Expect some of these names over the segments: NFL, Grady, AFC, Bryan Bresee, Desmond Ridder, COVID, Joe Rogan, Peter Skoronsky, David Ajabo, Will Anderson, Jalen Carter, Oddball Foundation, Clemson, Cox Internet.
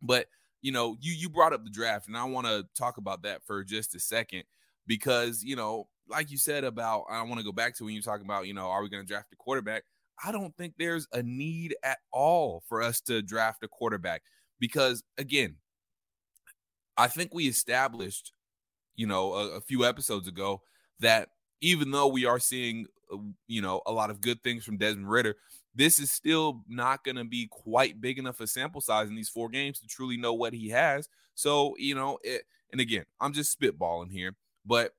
But, you know, you brought up the draft, and I want to talk about that for just a second because, you know, like you said about, I want to go back to when you talk about, you know, are we going to draft a quarterback? I don't think there's a need at all for us to draft a quarterback because, again, I think we established, you know, a few episodes ago that even though we are seeing, you know, a lot of good things from Desmond Ridder, this is still not going to be quite big enough a sample size in these four games to truly know what he has. So, you know, and again, I'm just spitballing here, but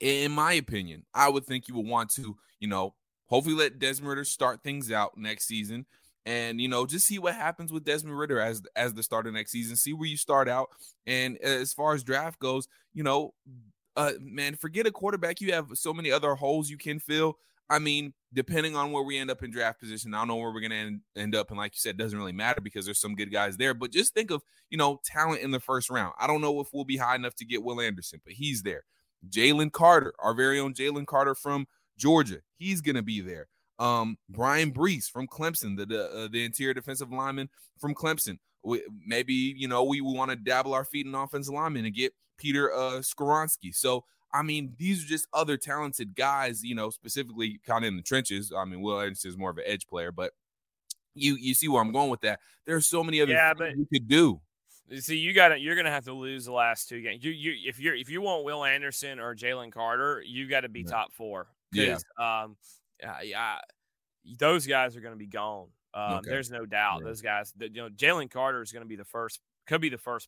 in my opinion, I would think you would want to, you know, hopefully let Desmond Ridder start things out next season and, you know, just see what happens with Desmond Ridder as the starter next season. See where you start out. And as far as draft goes, you know, man, forget a quarterback. You have so many other holes you can fill. I mean, depending on where we end up in draft position, I don't know where we're going to end up. And like you said, it doesn't really matter because there's some good guys there. But just think of, you know, talent in the first round. I don't know if we'll be high enough to get Will Anderson, but he's there. Jalen Carter, our very own Jalen Carter from Georgia, he's going to be there. Bryan Bresee from Clemson, the interior defensive lineman from Clemson. Maybe, you know, we want to dabble our feet in offensive linemen and get Peter Skoronsky. So, I mean, these are just other talented guys, you know, specifically kind of in the trenches. I mean, Will Anderson is more of an edge player, but you see where I'm going with that. There are so many other things you could do. See, you're gonna have to lose the last two games. If you want Will Anderson or Jalen Carter, you got to be top four. Yeah. Those guys are going to be gone. Okay. There's no doubt. Right. Those guys, you know, Jalen Carter is going to be the first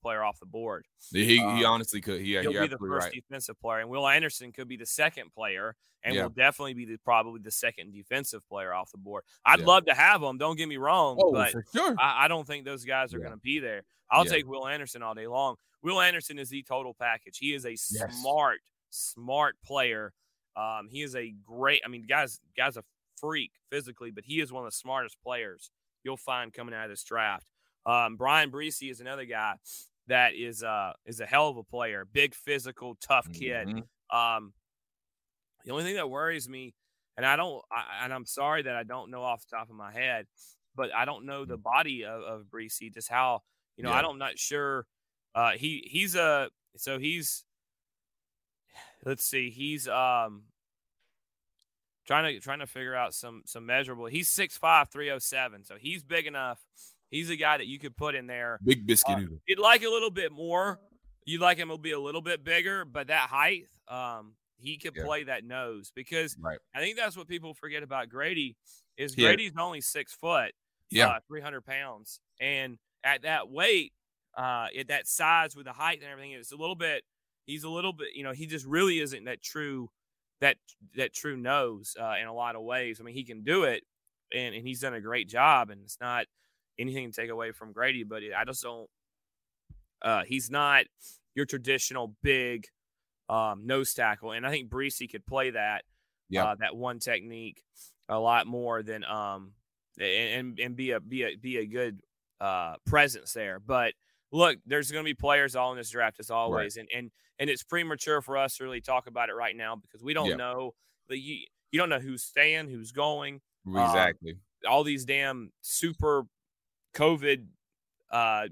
player off the board. He honestly could. Yeah, he'll be the first defensive player, and Will Anderson could be the second player, and will definitely be probably the second defensive player off the board. I'd love to have them. Don't get me wrong, but for sure. I don't think those guys are going to be there. I'll take Will Anderson all day long. Will Anderson is the total package. He is a smart player. He is a great – I mean, guy's a freak physically, but he is one of the smartest players you'll find coming out of this draft. Bryan Bresee is another guy that is a hell of a player, big, physical, tough kid. Mm-hmm. The only thing that worries me, and I'm sorry that I don't know off the top of my head, but I don't know the body of Bresee, just how – you know, I'm not sure. He's trying to figure out some measurable. He's 6'5", 307, so he's big enough. He's a guy that you could put in there. Big biscuit eater. You'd like a little bit more. You'd like him to be a little bit bigger, but that height, he could play that nose because I think that's what people forget about Grady is Grady's only 6 foot, 300 pounds. And at that weight, at that size with the height and everything, it's a little bit. He's a little bit, you know, he just really isn't that true nose in a lot of ways. I mean, he can do it, and he's done a great job, and it's not anything to take away from Grady, but I just don't he's not your traditional big nose tackle, and I think Bresee could play that that one technique a lot more than and be a good presence there, but. Look, there's going to be players all in this draft as always, and it's premature for us to really talk about it right now because we don't know. You don't know who's staying, who's going. Exactly. All these damn super COVID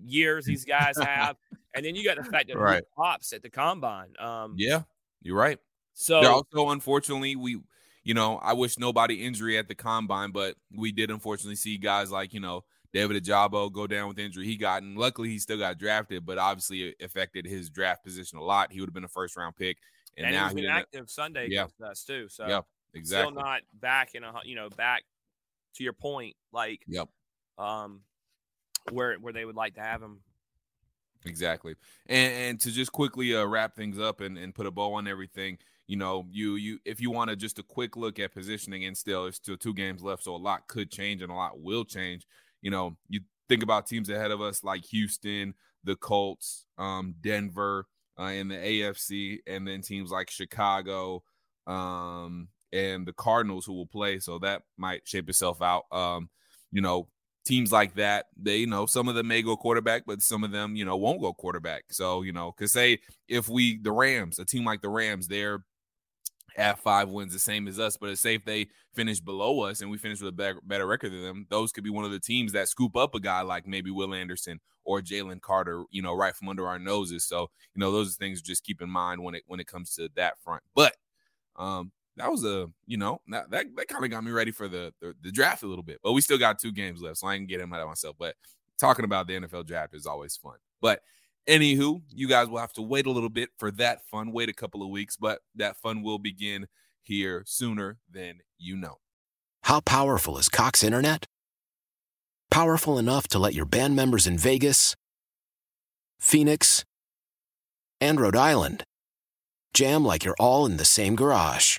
years these guys have, and then you got the fact that he pops at the combine. You're right. So they're also, unfortunately, I wish nobody injury at the combine, but we did unfortunately see guys like David Ajabo go down with injury he got, and luckily he still got drafted, but obviously it affected his draft position a lot. He would have been a first-round pick, and now he's inactive Sunday against us too. So exactly, still not back in a back to your point, like where they would like to have him. Exactly, and to just quickly wrap things up and put a bow on everything. You know, you if you want to just a quick look at positioning, and still there's still 2 games left, so a lot could change and a lot will change. You know, you think about teams ahead of us like Houston, the Colts, Denver in the AFC, and then teams like Chicago and the Cardinals who will play. So that might shape itself out. You know, teams like that, they, you know, some of them may go quarterback, but some of them, you know, won't go quarterback. So, you know, because say if we, the Rams, a team like the Rams, they're at 5 wins, the same as us, but it's safe they finish below us and we finish with a better record than them. Those could be one of the teams that scoop up a guy like maybe Will Anderson or Jalen Carter, you know, right from under our noses. So, you know, those are things just keep in mind when it comes to that front. But that was a, you know, that kind of got me ready for the draft a little bit, but we still got 2 games left, so I can get him out of myself. But talking about the NFL draft is always fun. But anywho, you guys will have to wait a little bit for that fun. Wait a couple of weeks, but that fun will begin here sooner than you know. How powerful is Cox Internet? Powerful enough to let your band members in Vegas, Phoenix, and Rhode Island jam like you're all in the same garage.